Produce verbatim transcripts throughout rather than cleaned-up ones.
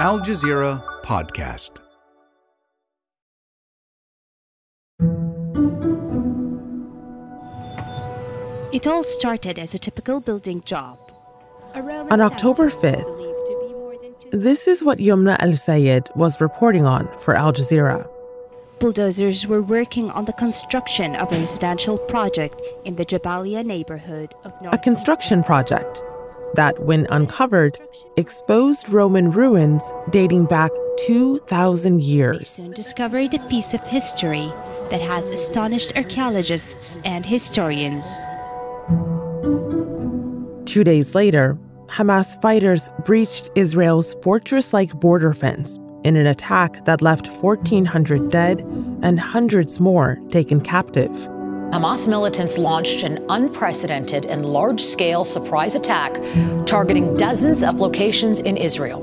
Al Jazeera Podcast. It all started as a typical building job. On October fifth, this is what Youmna ElSayed was reporting on for Al Jazeera. Bulldozers were working on the construction of a residential project in the Jabalia neighborhood of North. A construction project that, when uncovered, exposed Roman ruins dating back two thousand years. They soon discovered a piece of history that has astonished archaeologists and historians. Two days later, Hamas fighters breached Israel's fortress-like border fence in an attack that left fourteen hundred dead and hundreds more taken captive. Hamas militants launched an unprecedented and large-scale surprise attack targeting dozens of locations in Israel.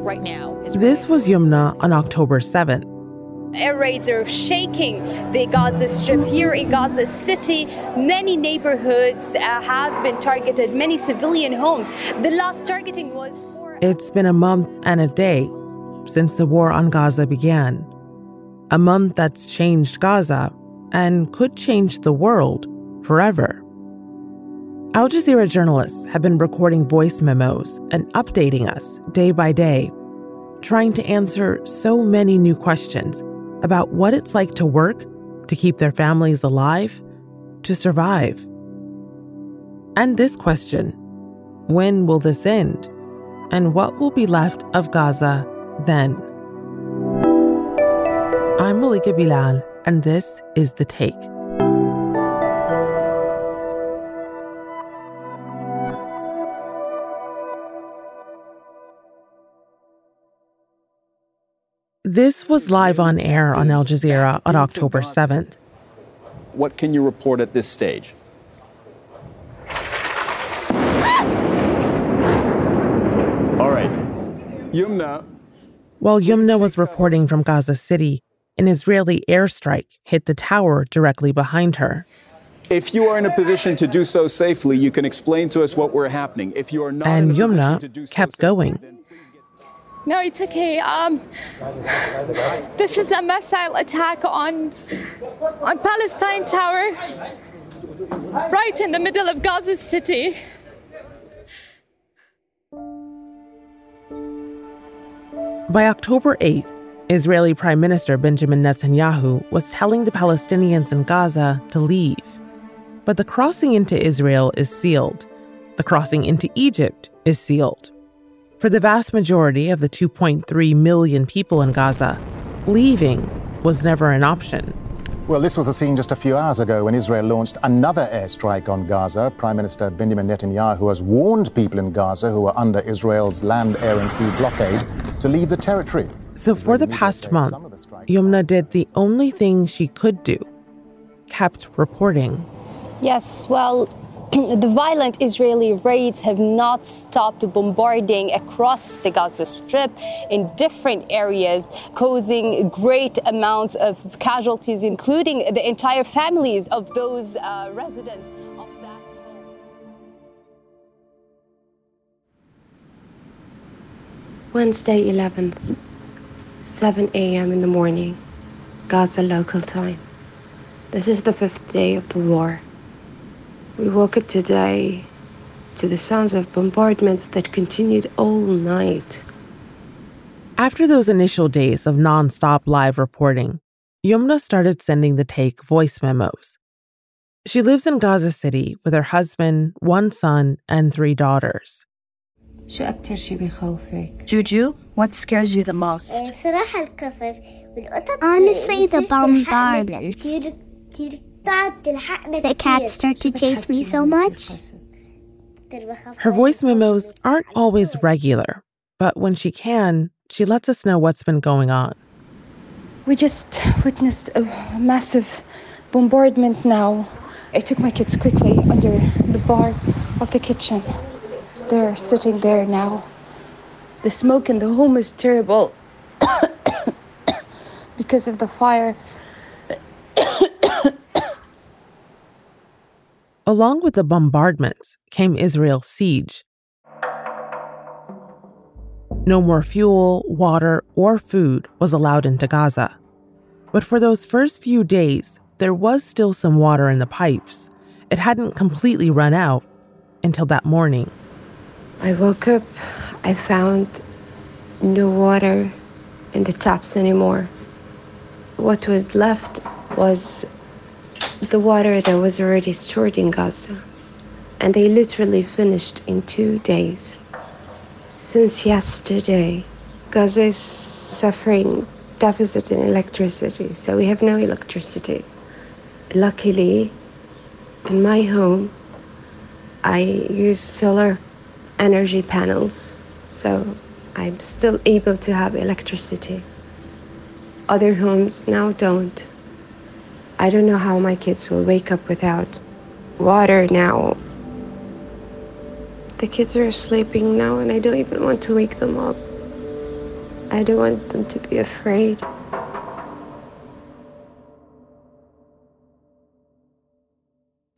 Right now, Israel this was Youmna on October seventh. Air raids are shaking the Gaza Strip here in Gaza City. Many neighborhoods uh, have been targeted, many civilian homes. The last targeting was for... It's been a month and a day since the war on Gaza began. A month that's changed Gaza and could change the world forever. Al Jazeera journalists have been recording voice memos and updating us day by day, trying to answer so many new questions about what it's like to work, to keep their families alive, to survive. And this question, when will this end? And what will be left of Gaza then? I'm Malika Bilal, and this is The Take. This was live on air on Al Jazeera on October seventh. What can you report at this stage? All right. Youmna. While Youmna was reporting from Gaza City, an Israeli airstrike hit the tower directly behind her. If you are in a position to do so safely, you can explain to us what were happening. If you are not and in a Youmna position to do so kept safely, going. Then... No, it's okay. Um, this is a missile attack on on Palestine Tower, right in the middle of Gaza City. By October eighth, Israeli Prime Minister Benjamin Netanyahu was telling the Palestinians in Gaza to leave. But the crossing into Israel is sealed. The crossing into Egypt is sealed. For the vast majority of the two point three million people in Gaza, leaving was never an option. Well, this was the scene just a few hours ago when Israel launched another airstrike on Gaza. Prime Minister Benjamin Netanyahu has warned people in Gaza who are under Israel's land, air, and sea blockade to leave the territory. So for the past month, Youmna did the only thing she could do, kept reporting. Yes, well, the violent Israeli raids have not stopped bombarding across the Gaza Strip in different areas, causing great amounts of casualties, including the entire families of those uh, residents. Wednesday eleventh. seven a.m. in the morning, Gaza local time. This is the fifth day of the war. We woke up today to the sounds of bombardments that continued all night. After those initial days of nonstop live reporting, Youmna started sending The Take voice memos. She lives in Gaza City with her husband, one son, and three daughters. Juju, what scares you the most? Honestly, the bombardments. The cats start to chase me so much. Her voice memos aren't always regular, but when she can, she lets us know what's been going on. We just witnessed a massive bombardment now. I took my kids quickly under the bar of the kitchen. They're sitting there now. The smoke in the home is terrible because of the fire. Along with the bombardments came Israel's siege. No more fuel, water, or food was allowed into Gaza. But for those first few days, there was still some water in the pipes. It hadn't completely run out until that morning. I woke up, I found no water in the taps anymore. What was left was the water that was already stored in Gaza. And they literally finished in two days. Since yesterday, Gaza is suffering deficit in electricity, so we have no electricity. Luckily, in my home, I use solar energy panels, so I'm still able to have electricity. Other homes now don't. I don't know how my kids will wake up without water now. The kids are sleeping now, and I don't even want to wake them up. I don't want them to be afraid.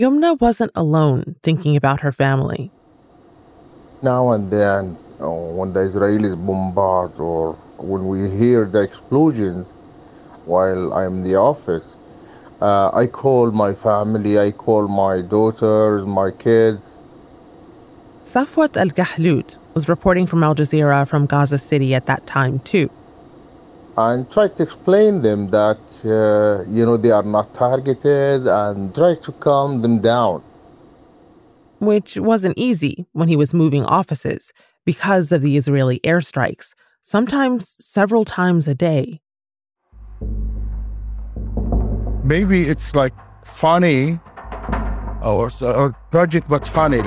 Youmna wasn't alone thinking about her family. Now and then, when the Israelis bombard or when we hear the explosions while I'm in the office, uh, I call my family, I call my daughters, my kids. Safwat al Kahlout was reporting from Al Jazeera from Gaza City at that time, too. And try to explain them that, uh, you know, they are not targeted and try to calm them down. Which wasn't easy when he was moving offices because of the Israeli airstrikes, sometimes several times a day. Maybe it's like funny or, or tragic, but funny.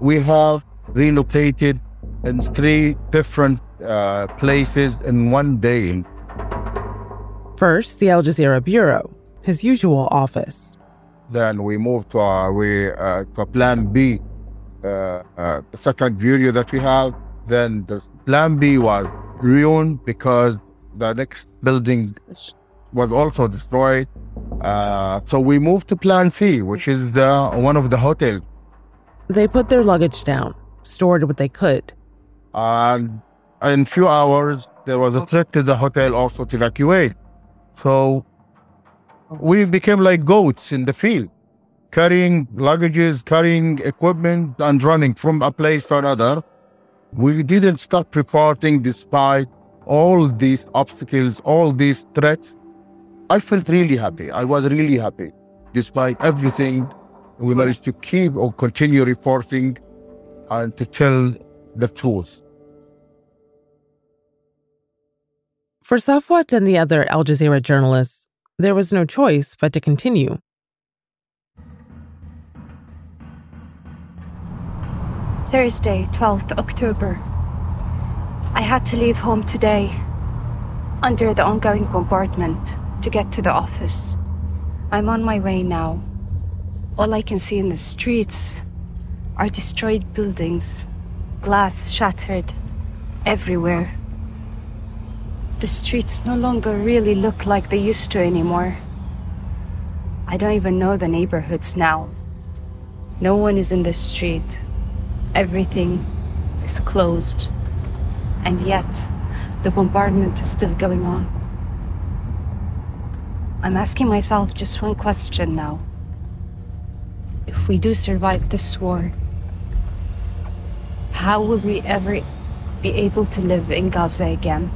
We have relocated in three different uh, places in one day. First, the Al Jazeera bureau, his usual office. Then we moved to, uh, we, uh, to Plan B, uh, uh, the second bureau that we have. Then the Plan B was ruined because the next building was also destroyed. Uh, so we moved to Plan C, which is the, one of the hotels. They put their luggage down, stored what they could. And in a few hours, there was a threat to the hotel also to evacuate. So we became like goats in the field, carrying luggages, carrying equipment, and running from a place to another. We didn't stop reporting despite all these obstacles, all these threats. I felt really happy. I was really happy. Despite everything, we managed to keep or continue reporting and to tell the truth. For Safwat and the other Al Jazeera journalists, there was no choice but to continue. Thursday, twelfth October. I had to leave home today under the ongoing bombardment to get to the office. I'm on my way now. All I can see in the streets are destroyed buildings, glass shattered everywhere. The streets no longer really look like they used to anymore. I don't even know the neighborhoods now. No one is in the street. Everything is closed. And yet, the bombardment is still going on. I'm asking myself just one question now. If we do survive this war, how will we ever be able to live in Gaza again?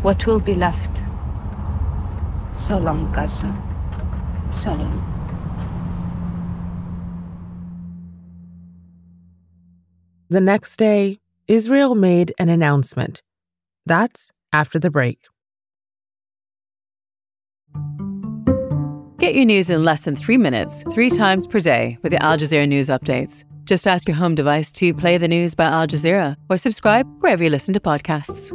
What will be left? So long, Gaza. So long. The next day, Israel made an announcement. That's after the break. Get your news in less than three minutes, three times per day with the Al Jazeera News Updates. Just ask your home device to play the news by Al Jazeera or subscribe wherever you listen to podcasts.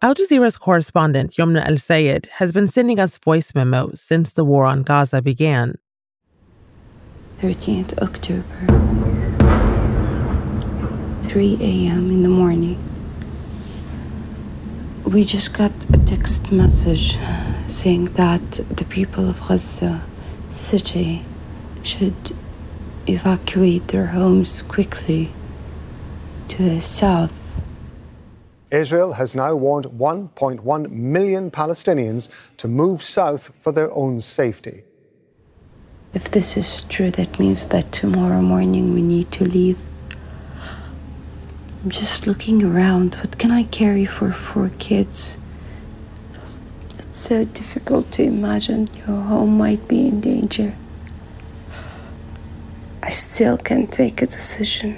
Al Jazeera's correspondent Youmna ElSayed has been sending us voice memos since the war on Gaza began. thirteenth October. three a.m. in the morning. We just got a text message saying that the people of Gaza City should evacuate their homes quickly to the south. Israel has now warned one point one million Palestinians to move south for their own safety. If this is true, that means that tomorrow morning we need to leave. I'm just looking around. What can I carry for four kids? It's so difficult to imagine your home might be in danger. I still can't take a decision.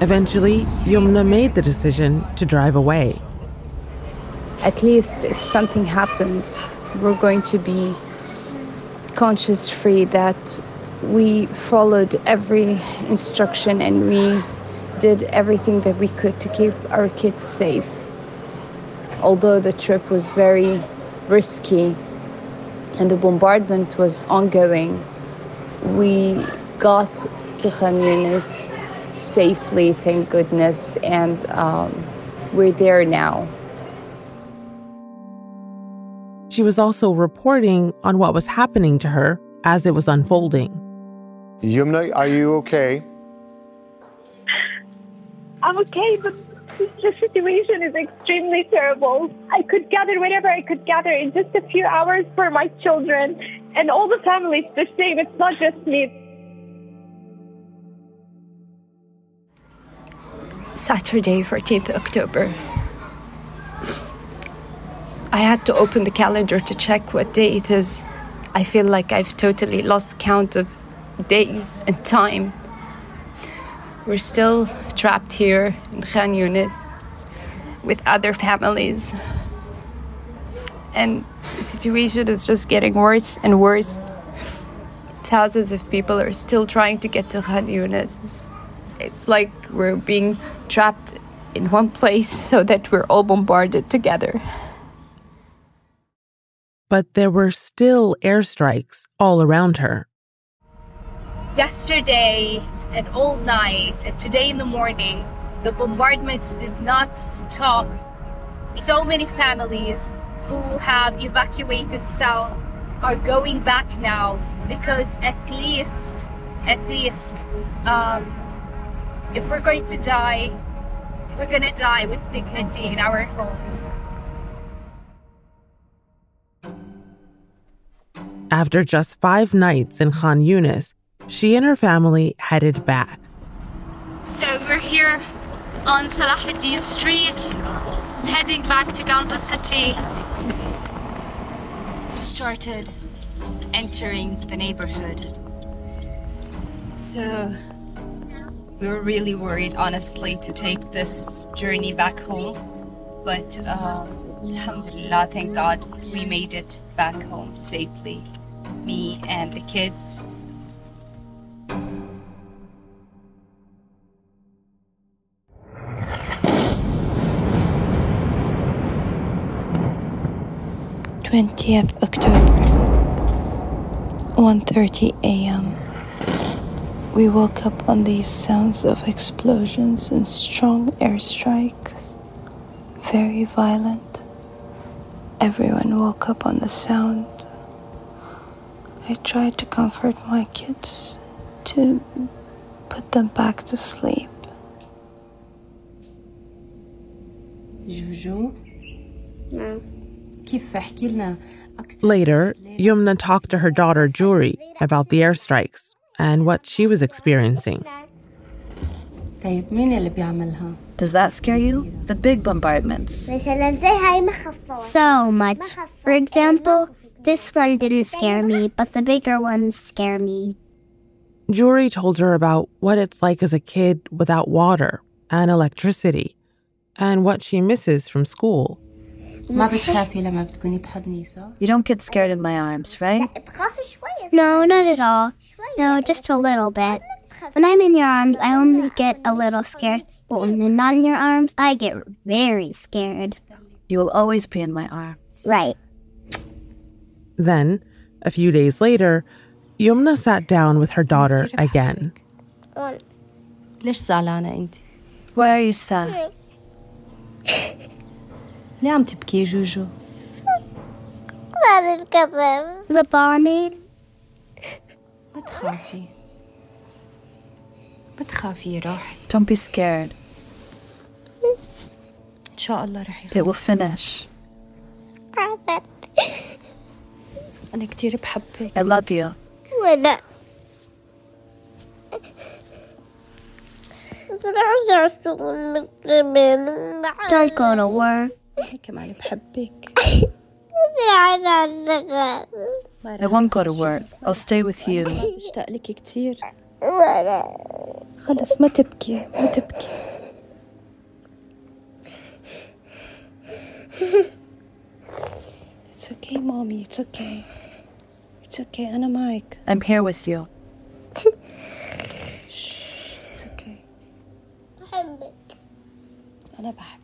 Eventually, Youmna made the decision to drive away. At least if something happens, we're going to be conscience free that we followed every instruction and we did everything that we could to keep our kids safe. Although the trip was very risky and the bombardment was ongoing, we got to Khan Younis safely, thank goodness, and um, we're there now. She was also reporting on what was happening to her as it was unfolding. Youmna, are you okay? I'm okay, but the situation is extremely terrible. I could gather whatever I could gather in just a few hours for my children, and all the families the same, it's not just me. Saturday, fourteenth of October. I had to open the calendar to check what day it is. I feel like I've totally lost count of days and time. We're still trapped here in Khan Younis with other families. And the situation is just getting worse and worse. Thousands of people are still trying to get to Khan Younis. It's like we're being trapped in one place so that we're all bombarded together. But there were still airstrikes all around her. Yesterday and all night and today in the morning, the bombardments did not stop. So many families who have evacuated south are going back now because at least, at least, um, if we're going to die, we're going to die with dignity in our homes. After just five nights in Khan Younis, she and her family headed back. So we're here on Salahuddin Street, heading back to Gaza City. We've started entering the neighborhood. So we were really worried, honestly, to take this journey back home. But uh, alhamdulillah, thank God, we made it back home safely, me and the kids. twentieth of October, one thirty a.m. We woke up on these sounds of explosions and strong airstrikes, very violent. Everyone woke up on the sound. I tried to comfort my kids, to put them back to sleep. Juju? No. Later, Youmna talked to her daughter, Juri, about the airstrikes and what she was experiencing. Does that scare you? The big bombardments. So much. For example, this one didn't scare me, but the bigger ones scare me. Juri told her about what it's like as a kid without water and electricity, and what she misses from school. You don't get scared in my arms, right? No, not at all. No, just a little bit. When I'm in your arms, I only get a little scared. But when I'm not in your arms, I get very scared. You will always be in my arms. Right. Then, a few days later, Youmna sat down with her daughter again. ليش زعلانة أنت؟ Why are you sad? ليه عم تبكي جوجو؟ بعد الكذب The bombing ما تخافي ما تخافي روحي Don't be scared إن شاء الله رح يخلص It will finish أنا كتير بحبك I love you ولا Don't go to work. I won't go to work. I'll stay with you. خلص ما تبكي ما تبكي. It's okay, mommy. It's okay. It's okay. أنا معك. I'm here with you. أنا بحبك.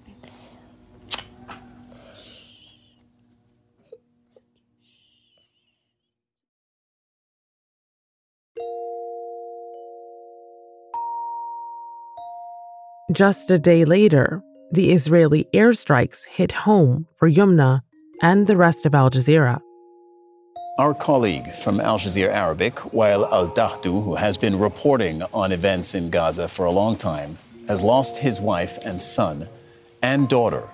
Just a day later, the Israeli airstrikes hit home for Youmna and the rest of Al Jazeera. Our colleague from Al Jazeera Arabic, Wael al-Dakhtu, who has been reporting on events in Gaza for a long time, has lost his wife and son and daughter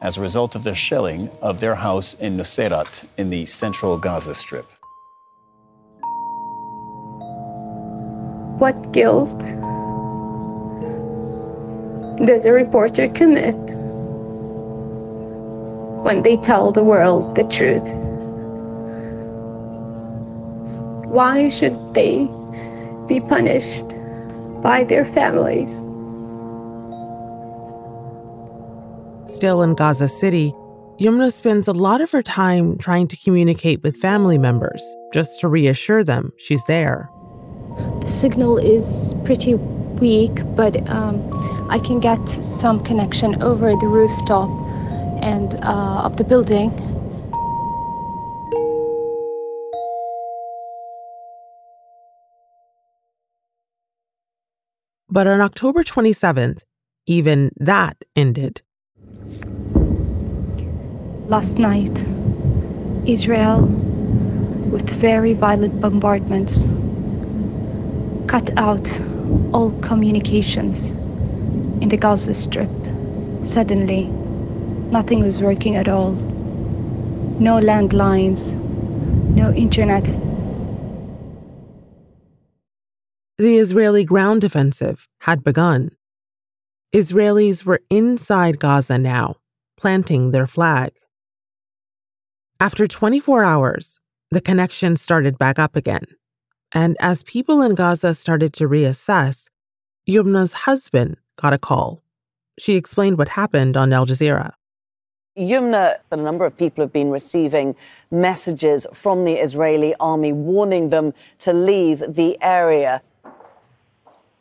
as a result of the shelling of their house in Nusayrat in the central Gaza Strip. What guilt does a reporter commit when they tell the world the truth? Why should they be punished by their families? Still in Gaza City, Youmna spends a lot of her time trying to communicate with family members, just to reassure them she's there. The signal is pretty weak, but um, I can get some connection over the rooftop and uh, of the building. But on October twenty-seventh, even that ended. Last night, Israel, with very violent bombardments, cut out all communications in the Gaza Strip. Suddenly, nothing was working at all. No landlines, no internet. The Israeli ground offensive had begun. Israelis were inside Gaza now, planting their flag. After twenty-four hours, the connection started back up again. And as people in Gaza started to reassess, Youmna's husband got a call. She explained what happened on Al Jazeera. Youmna, a number of people have been receiving messages from the Israeli army warning them to leave the area.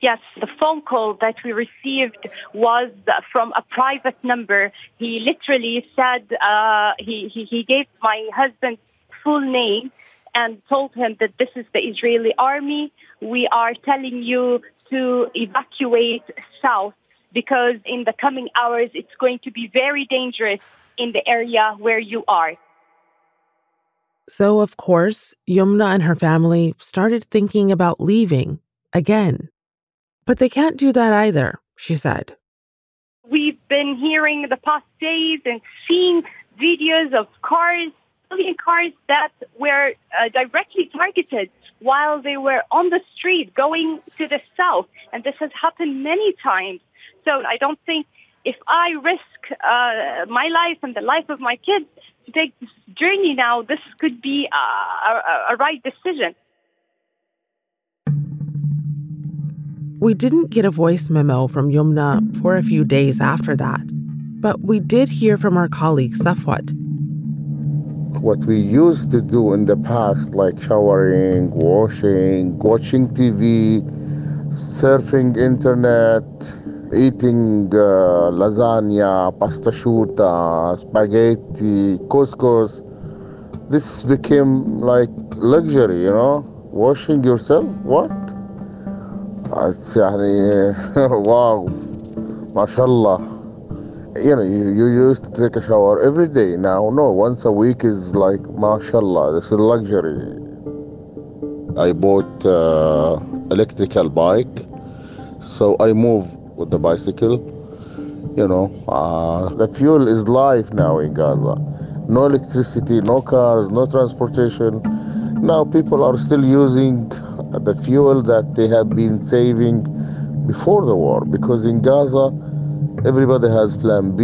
Yes, the phone call that we received was from a private number. He literally said, uh, he, he, he gave my husband's full name and told him that this is the Israeli army. We are telling you to evacuate south because in the coming hours it's going to be very dangerous in the area where you are. So, of course, Youmna and her family started thinking about leaving again. But they can't do that either, she said. We've been hearing the past days and seeing videos of cars, civilian cars that were uh, directly targeted while they were on the street going to the south. And this has happened many times. So I don't think if I risk uh, my life and the life of my kids to take this journey now, this could be a, a, a right decision. We didn't get a voice memo from Youmna for a few days after that, but we did hear from our colleague Safwat. What we used to do in the past, like showering, washing, watching T V, surfing internet, eating uh, lasagna, pasta shuta, spaghetti, couscous, this became like luxury, you know? Washing yourself? What? يعني واو ما شاء الله. You know, you, you used to take a shower every day. Now, no, once a week is like, mashallah, this is luxury. I bought uh, electrical bike, so I move with the bicycle. You know, uh, the fuel is life now in Gaza. No electricity, no cars, no transportation. Now people are still using the fuel that they have been saving before the war, because in Gaza, everybody has plan B.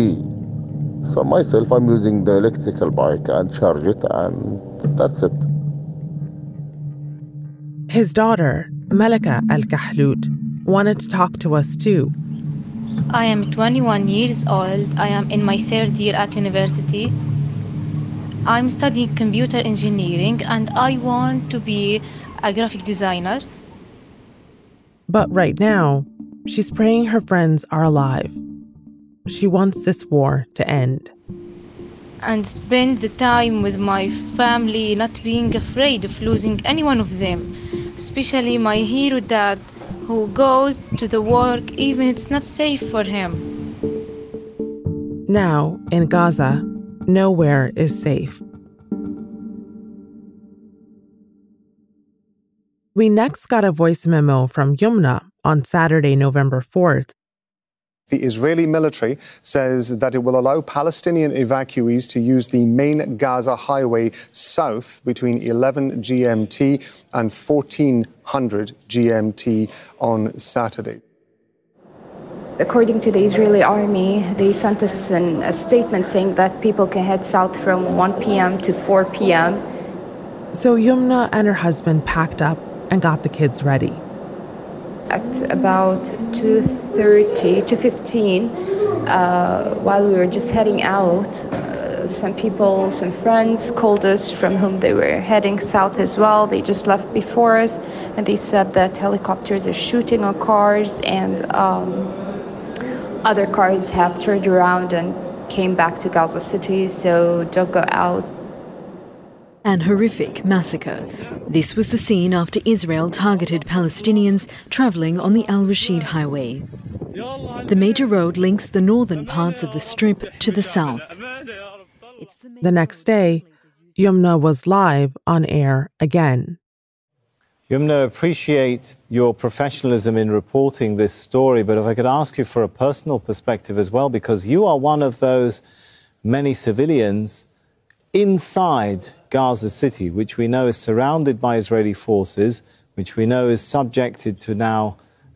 So myself, I'm using the electrical bike and charge it, and that's it. His daughter, Malika Al Kahlout, wanted to talk to us too. I am twenty-one years old. I am in my third year at university. I'm studying computer engineering, and I want to be a graphic designer. But right now, she's praying her friends are alive. She wants this war to end. And spend the time with my family, not being afraid of losing any one of them. Especially my hero dad, who goes to the work even if it's not safe for him. Now, in Gaza, nowhere is safe. We next got a voice memo from Youmna on Saturday, November fourth. The Israeli military says that it will allow Palestinian evacuees to use the main Gaza highway south between eleven G M T and fourteen hundred G M T on Saturday. According to the Israeli army, they sent us an, a statement saying that people can head south from one p.m. to four p.m. So Youmna and her husband packed up and got the kids ready. At about two thirty, two fifteen, uh, while we were just heading out, uh, some people, some friends called us from whom they were heading south as well. They just left before us, and they said that helicopters are shooting on cars, and um, other cars have turned around and came back to Gaza City, so don't go out. An horrific massacre. This was the scene after Israel targeted Palestinians travelling on the Al-Rashid highway. The major road links the northern parts of the Strip to the south. The next day, Youmna was live on air again. Youmna, appreciate your professionalism in reporting this story, but if I could ask you for a personal perspective as well, because you are one of those many civilians inside Gaza City, which we know is surrounded by Israeli forces, which we know is subjected to now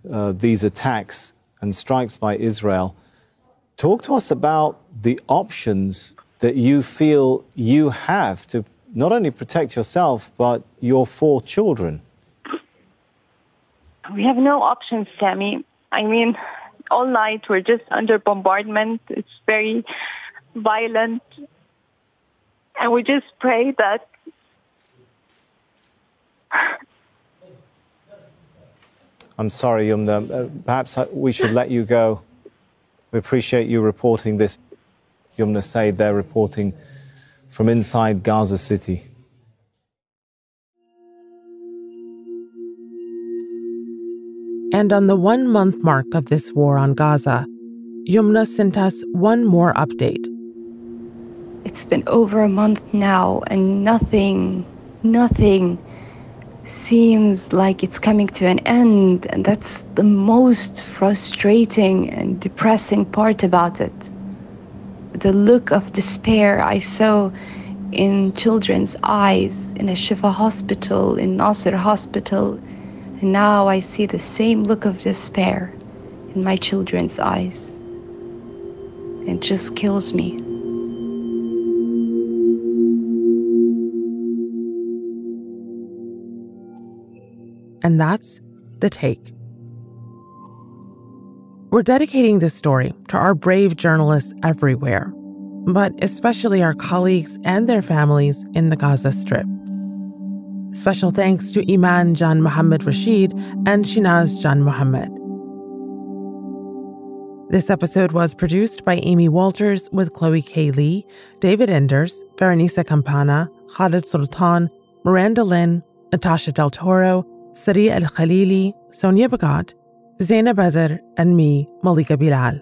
uh, these attacks and strikes by Israel. Talk to us about the options that you feel you have to not only protect yourself, but your four children. We have no options, Sammy. I mean, all night we're just under bombardment. It's very violent. And we just pray that I'm sorry, Youmna. Uh, perhaps I, we should let you go. We appreciate you reporting this. Youmna ElSayed, they're reporting from inside Gaza City. And on the one-month mark of this war on Gaza, Youmna sent us one more update. It's been over a month now, and nothing, nothing seems like it's coming to an end. And that's the most frustrating and depressing part about it. The look of despair I saw in children's eyes, in Al-Shifa Hospital, in Nasr Hospital. And now I see the same look of despair in my children's eyes. It just kills me. And that's The Take. We're dedicating this story to our brave journalists everywhere, but especially our colleagues and their families in the Gaza Strip. Special thanks to Iman Jan-Mohammed Rashid and Shinaz Jan-Mohammed. This episode was produced by Amy Walters with Chloe K. Lee, David Enders, Fahrinisa Campana, Khalid Sultan, Miranda Lynn, Natasha Del Toro, Sari Al Khalili, Sonia Bagat, Zaina Badr, and me, Malika Bilal.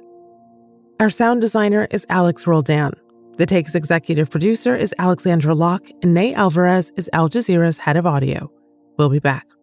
Our sound designer is Alex Roldan. The Take's executive producer is Alexandra Locke, and Nay Alvarez is Al Jazeera's head of audio. We'll be back.